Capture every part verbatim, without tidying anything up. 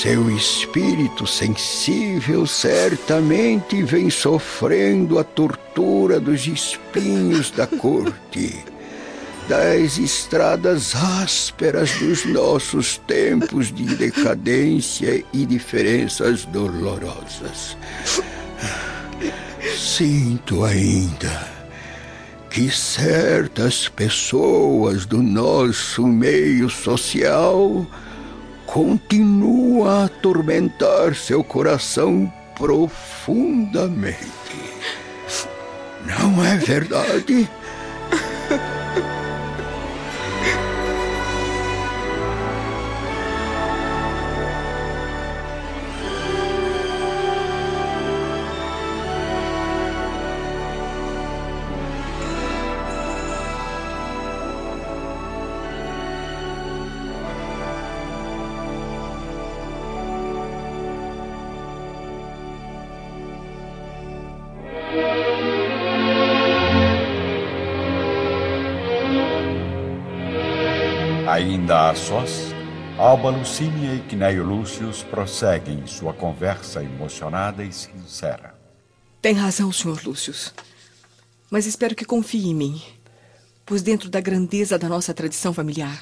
Seu espírito sensível certamente vem sofrendo a tortura dos espinhos da corte, das estradas ásperas dos nossos tempos de decadência e diferenças dolorosas. Sinto ainda que certas pessoas do nosso meio social continuam a atormentar seu coração profundamente. Não é verdade? Ainda a sós, Alba Lucínia e Cneio Lúcius prosseguem sua conversa emocionada e sincera. Tem razão, senhor Lúcius. Mas espero que confie em mim, pois dentro da grandeza da nossa tradição familiar,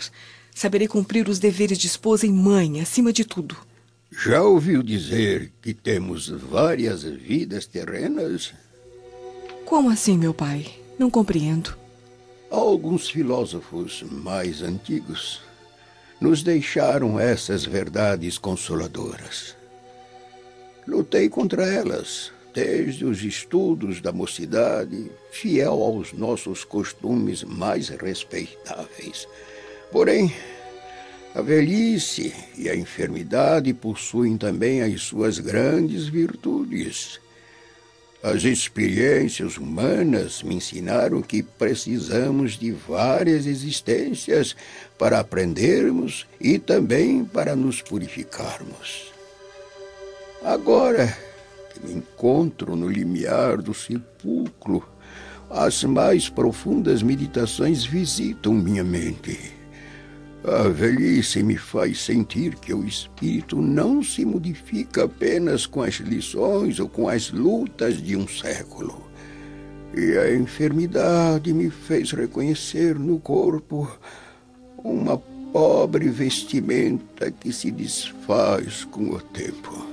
saberei cumprir os deveres de esposa e mãe, acima de tudo. Já ouviu dizer que temos várias vidas terrenas? Como assim, meu pai? Não compreendo. Alguns filósofos mais antigos nos deixaram essas verdades consoladoras. Lutei contra elas desde os estudos da mocidade, fiel aos nossos costumes mais respeitáveis. Porém, a velhice e a enfermidade possuem também as suas grandes virtudes. As experiências humanas me ensinaram que precisamos de várias existências para aprendermos e também para nos purificarmos. Agora que me encontro no limiar do sepulcro, as mais profundas meditações visitam minha mente. A velhice me faz sentir que o espírito não se modifica apenas com as lições ou com as lutas de um século. E a enfermidade me fez reconhecer no corpo uma pobre vestimenta que se desfaz com o tempo.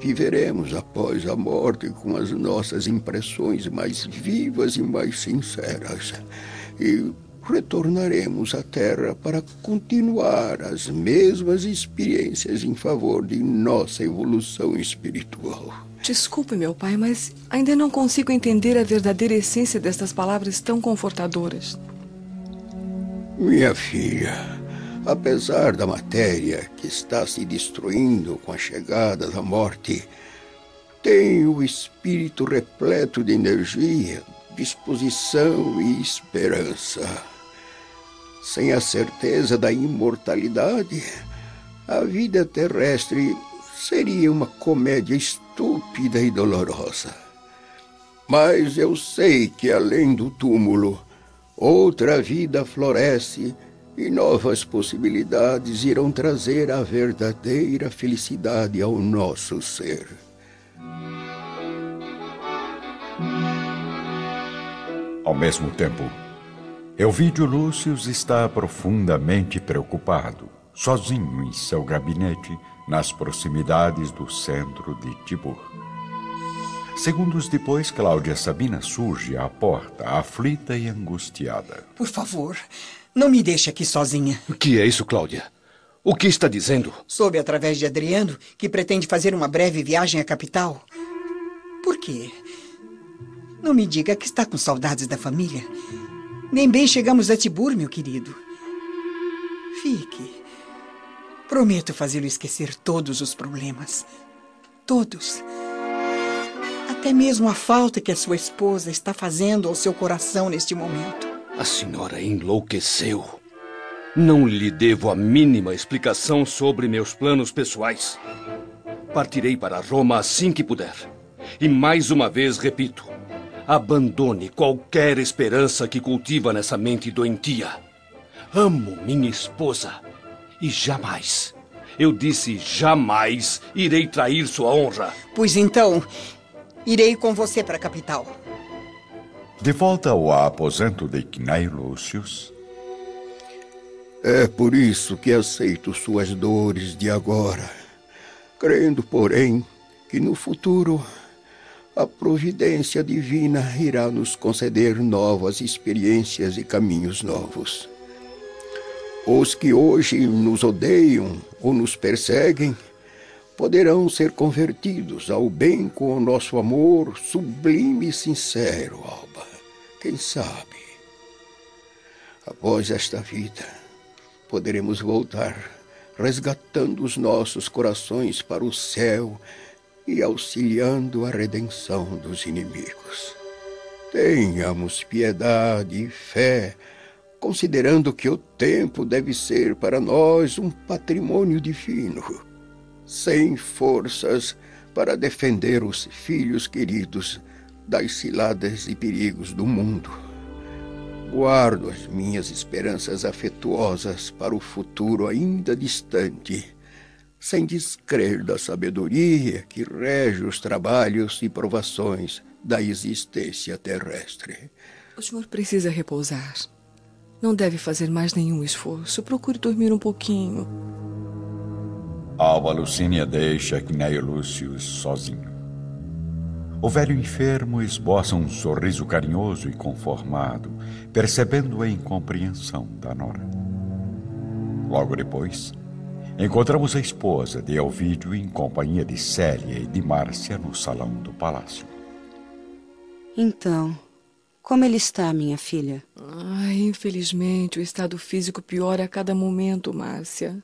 Viveremos após a morte com as nossas impressões mais vivas e mais sinceras. E retornaremos à Terra para continuar as mesmas experiências em favor de nossa evolução espiritual. Desculpe, meu pai, mas ainda não consigo entender a verdadeira essência destas palavras tão confortadoras. Minha filha, apesar da matéria que está se destruindo com a chegada da morte, tem o espírito repleto de energia, disposição e esperança. Sem a certeza da imortalidade, a vida terrestre seria uma comédia estúpida e dolorosa. Mas eu sei que, além do túmulo, outra vida floresce e novas possibilidades irão trazer a verdadeira felicidade ao nosso ser. Ao mesmo tempo, Elvídio Lúcius está profundamente preocupado, sozinho em seu gabinete, nas proximidades do centro de Tibur. Segundos depois, Cláudia Sabina surge à porta, aflita e angustiada. Por favor, não me deixe aqui sozinha. O que é isso, Cláudia? O que está dizendo? Soube através de Adriano que pretende fazer uma breve viagem à capital. Por quê? Não me diga que está com saudades da família. Nem bem chegamos a Tibur, meu querido. Fique. Prometo fazê-lo esquecer todos os problemas. Todos. Até mesmo a falta que a sua esposa está fazendo ao seu coração neste momento. A senhora enlouqueceu. Não lhe devo a mínima explicação sobre meus planos pessoais. Partirei para Roma assim que puder. E mais uma vez repito: abandone qualquer esperança que cultiva nessa mente doentia. Amo minha esposa e jamais, eu disse jamais irei trair sua honra. Pois então, irei com você para a capital. De volta ao aposento de Cneio Lúcius. É por isso que aceito suas dores de agora, crendo, porém, que no futuro a providência divina irá nos conceder novas experiências e caminhos novos. Os que hoje nos odeiam ou nos perseguem poderão ser convertidos ao bem com o nosso amor sublime e sincero, Alba. Quem sabe, após esta vida, poderemos voltar resgatando os nossos corações para o céu e auxiliando a redenção dos inimigos. Tenhamos piedade e fé, considerando que o tempo deve ser para nós um patrimônio divino, sem forças para defender os filhos queridos das ciladas e perigos do mundo. Guardo as minhas esperanças afetuosas para o futuro ainda distante, sem descrer da sabedoria que rege os trabalhos e provações da existência terrestre. O senhor precisa repousar. Não deve fazer mais nenhum esforço. Procure dormir um pouquinho. Alba Lucínia deixa Cneio Lúcius sozinho. O velho enfermo esboça um sorriso carinhoso e conformado, percebendo a incompreensão da nora. Logo depois, encontramos a esposa de Ovidio em companhia de Célia e de Márcia no salão do palácio. Então, como ele está, minha filha? Ai, infelizmente, o estado físico piora a cada momento, Márcia.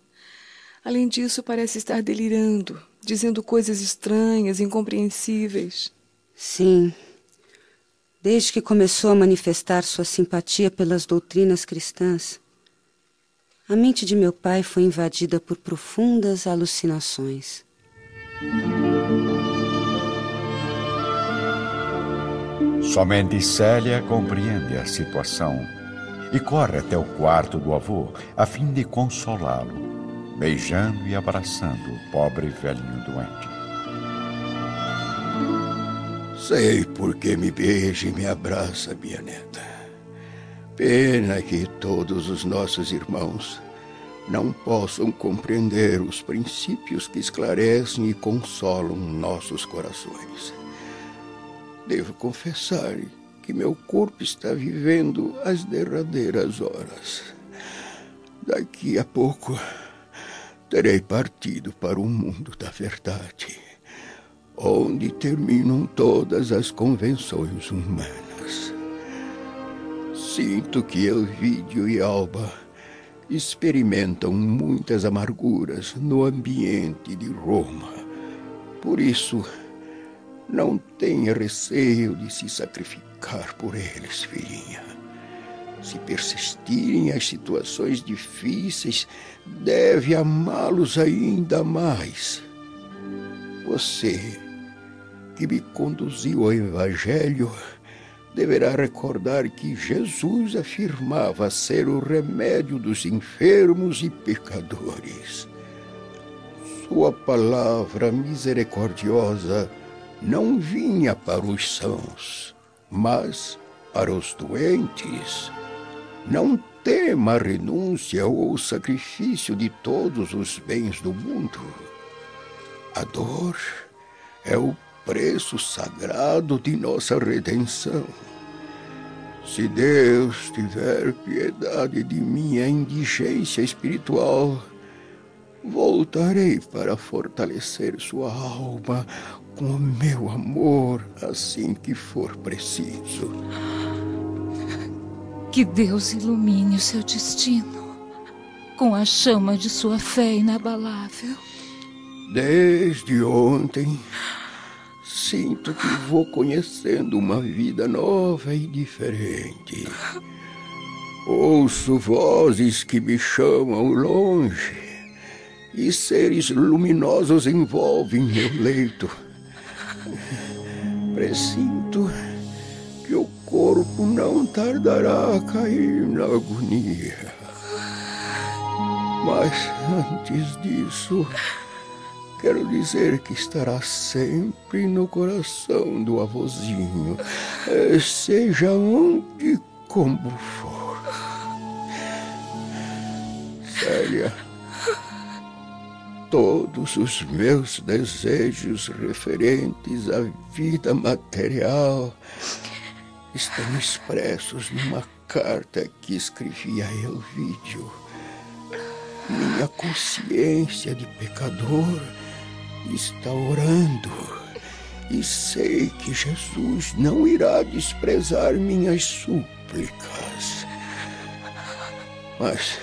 Além disso, parece estar delirando, dizendo coisas estranhas, incompreensíveis. Sim. Desde que começou a manifestar sua simpatia pelas doutrinas cristãs, a mente de meu pai foi invadida por profundas alucinações. Somente Célia compreende a situação e corre até o quarto do avô a fim de consolá-lo, beijando e abraçando o pobre velhinho doente. Sei por que me beija e me abraça, minha neta. Pena que todos os nossos irmãos não possam compreender os princípios que esclarecem e consolam nossos corações. Devo confessar que meu corpo está vivendo as derradeiras horas. Daqui a pouco terei partido para o mundo da verdade, onde terminam todas as convenções humanas. Sinto que Elvídio e Alba experimentam muitas amarguras no ambiente de Roma. Por isso, não tenha receio de se sacrificar por eles, filhinha. Se persistirem as situações difíceis, deve amá-los ainda mais. Você, que me conduziu ao Evangelho, deverá recordar que Jesus afirmava ser o remédio dos enfermos e pecadores. Sua palavra misericordiosa não vinha para os sãos, mas para os doentes. Não tema a renúncia ou o sacrifício de todos os bens do mundo. A dor é o preço sagrado de nossa redenção. Se Deus tiver piedade de minha indigência espiritual, voltarei para fortalecer sua alma com o meu amor assim que for preciso. Que Deus ilumine o seu destino com a chama de sua fé inabalável. Desde ontem, sinto que vou conhecendo uma vida nova e diferente. Ouço vozes que me chamam longe e seres luminosos envolvem meu leito. Presinto que o corpo não tardará a cair na agonia. Mas antes disso, quero dizer que estará sempre no coração do avôzinho, seja onde como for. Célia, todos os meus desejos referentes à vida material estão expressos numa carta que escrevi a Elvídio. Minha consciência de pecador está orando, e sei que Jesus não irá desprezar minhas súplicas. Mas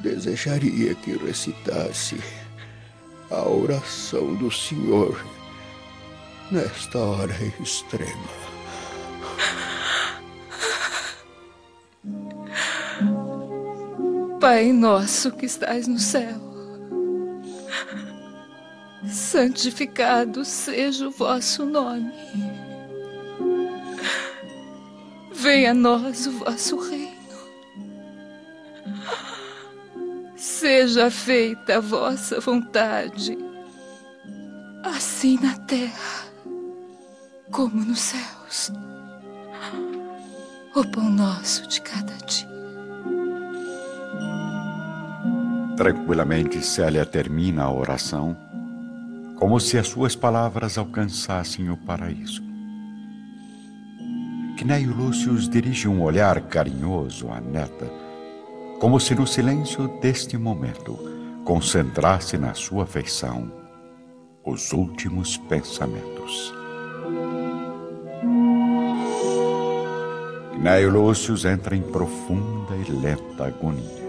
desejaria que recitasse a oração do Senhor nesta hora extrema. Pai nosso que estás no céu, santificado seja o vosso nome. Venha a nós o vosso reino. Seja feita a vossa vontade, assim na terra como nos céus. O pão nosso de cada dia. Tranquilamente, Célia termina a oração, como se as suas palavras alcançassem o paraíso. Cneio Lúcius dirige um olhar carinhoso à neta, como se no silêncio deste momento concentrasse na sua feição os últimos pensamentos. Cneio Lúcius entra em profunda e lenta agonia.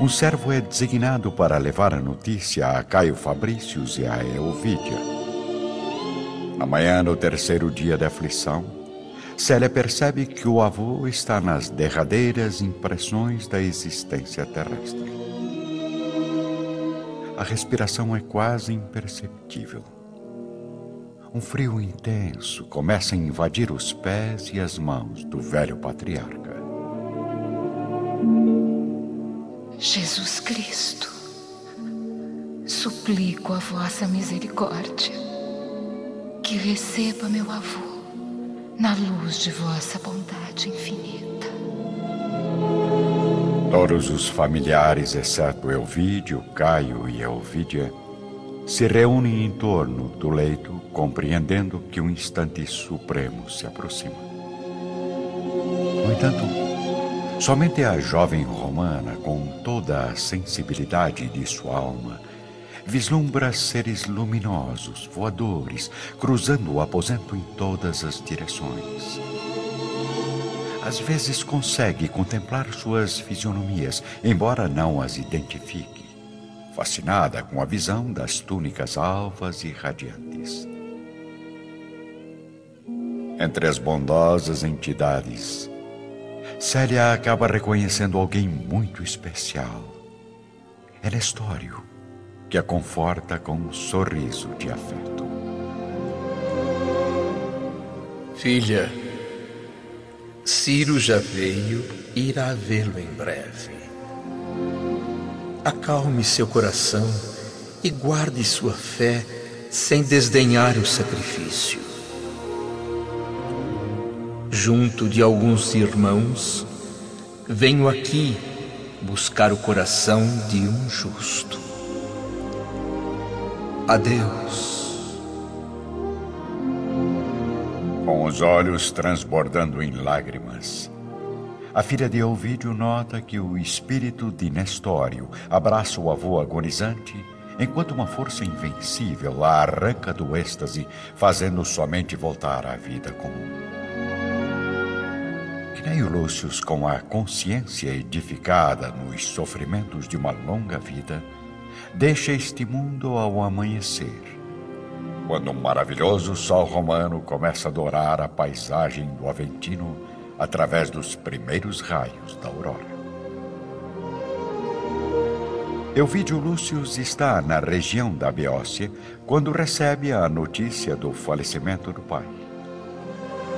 Um servo é designado para levar a notícia a Caio Fabricius e a Elvídia. Na manhã, no terceiro dia da aflição, Célia percebe que o avô está nas derradeiras impressões da existência terrestre. A respiração é quase imperceptível. Um frio intenso começa a invadir os pés e as mãos do velho patriarca. Jesus Cristo, suplico a vossa misericórdia, que receba meu avô na luz de vossa bondade infinita. Todos os familiares, exceto Elvídio, Caio e Elvídia, se reúnem em torno do leito, compreendendo que um instante supremo se aproxima. No entanto, somente a jovem romana, com toda a sensibilidade de sua alma, vislumbra seres luminosos, voadores, cruzando o aposento em todas as direções. Às vezes consegue contemplar suas fisionomias, embora não as identifique, fascinada com a visão das túnicas alvas e radiantes. Entre as bondosas entidades, Célia acaba reconhecendo alguém muito especial. É Nestório, que a conforta com um sorriso de afeto. Filha, Ciro já veio e irá vê-lo em breve. Acalme seu coração e guarde sua fé sem desdenhar o sacrifício. Junto de alguns irmãos, venho aqui buscar o coração de um justo. Adeus. Com os olhos transbordando em lágrimas, a filha de Ovidio nota que o espírito de Nestório abraça o avô agonizante, enquanto uma força invencível a arranca do êxtase, fazendo somente voltar à vida comum. Cneio Lúcius, com a consciência edificada nos sofrimentos de uma longa vida, deixa este mundo ao amanhecer, quando um maravilhoso sol romano começa a dourar a paisagem do Aventino através dos primeiros raios da aurora. Ovidio Lúcius está na região da Beócia quando recebe a notícia do falecimento do pai.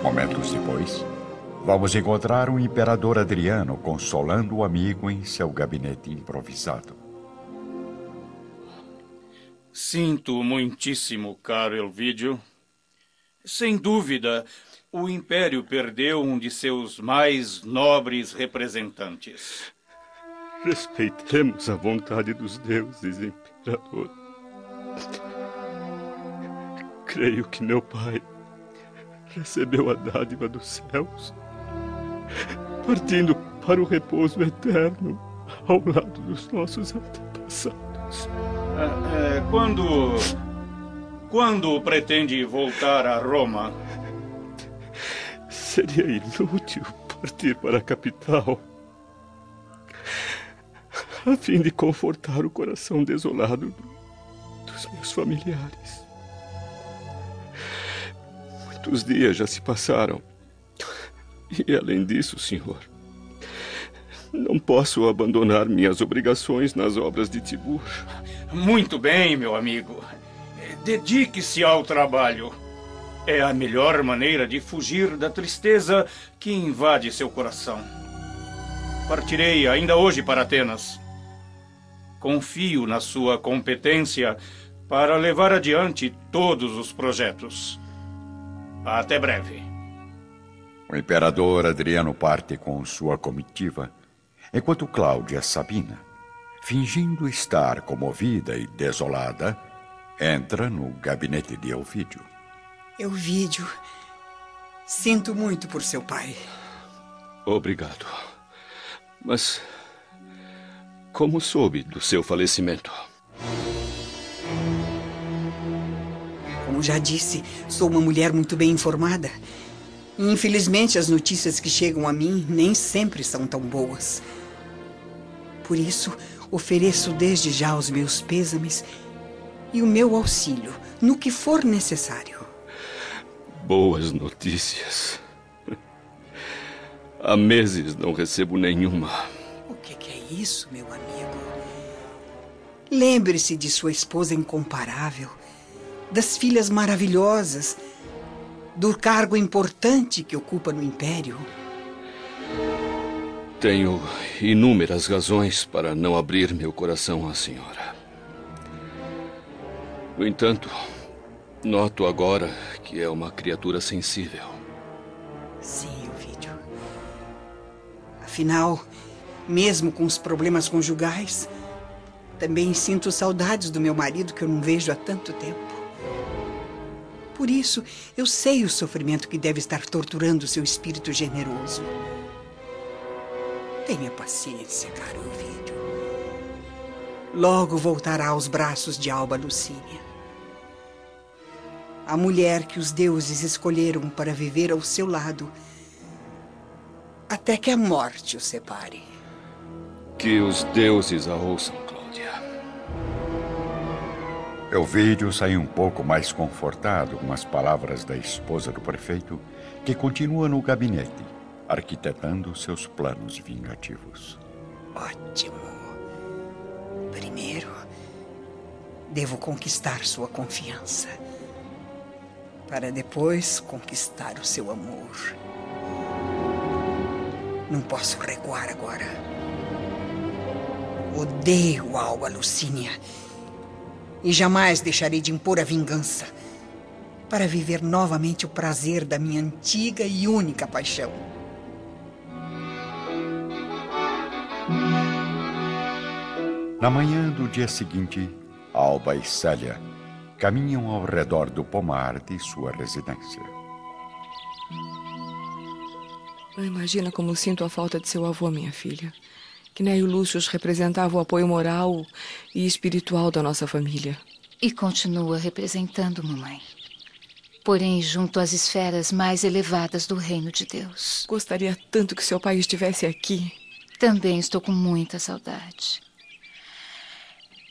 Momentos depois, Vamos encontrar o imperador Adriano consolando o amigo em seu gabinete improvisado. Sinto muitíssimo, caro Elvídio. Sem dúvida, o Império perdeu um de seus mais nobres representantes. Respeitemos a vontade dos deuses, imperador. Creio que meu pai recebeu a dádiva dos céus, partindo para o repouso eterno ao lado dos nossos antepassados. É, é, quando... Quando pretende voltar a Roma? Seria inútil partir para a capital a fim de confortar o coração desolado dos meus familiares. Muitos dias já se passaram. E além disso, senhor, não posso abandonar minhas obrigações nas obras de Tibur. Muito bem, meu amigo. Dedique-se ao trabalho. É a melhor maneira de fugir da tristeza que invade seu coração. Partirei ainda hoje para Atenas. Confio na sua competência para levar adiante todos os projetos. Até breve. O imperador Adriano parte com sua comitiva, enquanto Cláudia Sabina, fingindo estar comovida e desolada, entra no gabinete de Ovidio. Ovidio, sinto muito por seu pai. Obrigado. Mas como soube do seu falecimento? Como já disse, sou uma mulher muito bem informada. E infelizmente as notícias que chegam a mim nem sempre são tão boas. Por isso, ofereço desde já os meus pêsames e o meu auxílio, no que for necessário. Boas notícias. Há meses não recebo nenhuma. O que que é isso, meu amigo? Lembre-se de sua esposa incomparável, das filhas maravilhosas, do cargo importante que ocupa no Império. Tenho inúmeras razões para não abrir meu coração à senhora. No entanto, noto agora que é uma criatura sensível. Sim, Ovidio. Afinal, mesmo com os problemas conjugais, também sinto saudades do meu marido que eu não vejo há tanto tempo. Por isso, eu sei o sofrimento que deve estar torturando seu espírito generoso. Tenha paciência, caro Ovidio. Logo voltará aos braços de Alba Lucínia, a mulher que os deuses escolheram para viver ao seu lado, até que a morte o separe. Que os deuses a ouçam, Cláudia. Elvídio saiu um pouco mais confortado com as palavras da esposa do prefeito, que continua no gabinete, arquitetando seus planos vingativos. Ótimo. Primeiro, devo conquistar sua confiança, para depois conquistar o seu amor. Não posso recuar agora. Odeio Alba Lucínia e jamais deixarei de impor a vingança para viver novamente o prazer da minha antiga e única paixão. Na manhã do dia seguinte, Alba e Célia caminham ao redor do pomar de sua residência. Não imagina como sinto a falta de seu avô, minha filha. Cneio Lúcius representava o apoio moral e espiritual da nossa família. E continua representando, mamãe. Porém, junto às esferas mais elevadas do reino de Deus. Gostaria tanto que seu pai estivesse aqui. Também estou com muita saudade.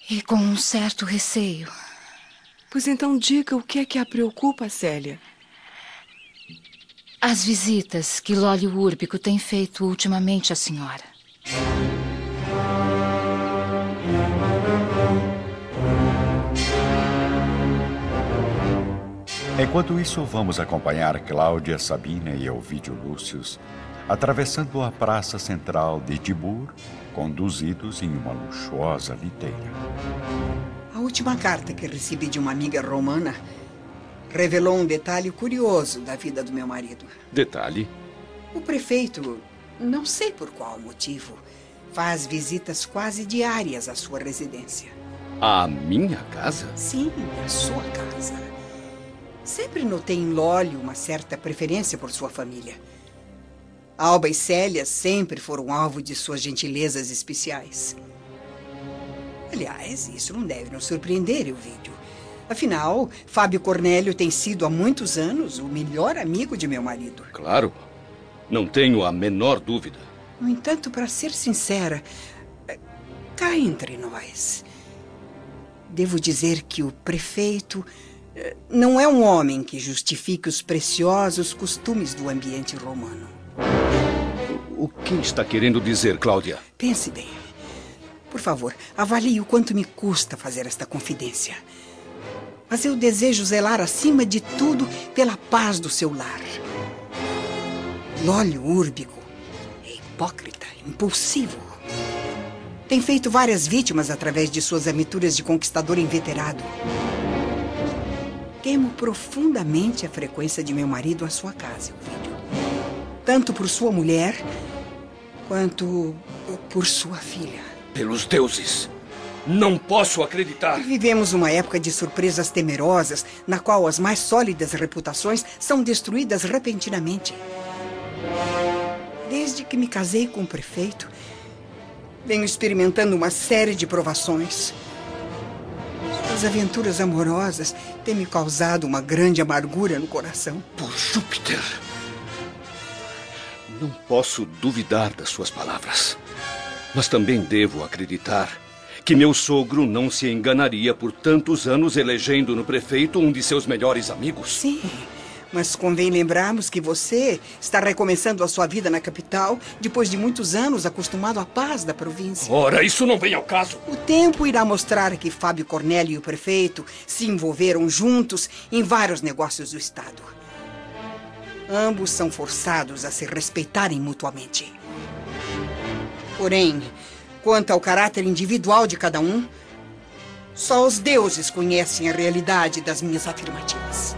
E com um certo receio. Pois então diga o que é que a preocupa, Célia. As visitas que Lólio Urbico tem feito ultimamente à senhora. Enquanto isso, vamos acompanhar Cláudia Sabina e Ovidio Lúcius atravessando a praça central de Tibur, conduzidos em uma luxuosa liteira. A última carta que recebi de uma amiga romana revelou um detalhe curioso da vida do meu marido. Detalhe? O prefeito, não sei por qual motivo, faz visitas quase diárias à sua residência. À minha casa? Sim, à sua casa. Sempre notei em Lólio uma certa preferência por sua família. Alba e Célia sempre foram alvo de suas gentilezas especiais. Aliás, isso não deve nos surpreender, Ovidio. Afinal, Fábio Cornélio tem sido há muitos anos o melhor amigo de meu marido. Claro, não tenho a menor dúvida. No entanto, para ser sincera, cá entre nós, devo dizer que o prefeito não é um homem que justifique os preciosos costumes do ambiente romano. O que está querendo dizer, Cláudia? Pense bem. Por favor, avalie o quanto me custa fazer esta confidência. Mas eu desejo zelar acima de tudo pela paz do seu lar. Lólio Urbico é hipócrita, impulsivo. Tem feito várias vítimas através de suas amituras de conquistador inveterado. Temo profundamente a frequência de meu marido à sua casa, Ovidio. Tanto por sua mulher, quanto por sua filha. Pelos deuses, não posso acreditar. Vivemos uma época de surpresas temerosas, na qual as mais sólidas reputações são destruídas repentinamente. Desde que me casei com o prefeito, venho experimentando uma série de provações. Suas aventuras amorosas têm me causado uma grande amargura no coração. Por Júpiter! Não posso duvidar das suas palavras. Mas também devo acreditar que meu sogro não se enganaria por tantos anos elegendo no prefeito um de seus melhores amigos. Sim, mas convém lembrarmos que você está recomeçando a sua vida na capital depois de muitos anos acostumado à paz da província. Ora, isso não vem ao caso. O tempo irá mostrar que Fábio Cornélio e o prefeito se envolveram juntos em vários negócios do estado. Ambos são forçados a se respeitarem mutuamente. Porém, quanto ao caráter individual de cada um, só os deuses conhecem a realidade das minhas afirmativas.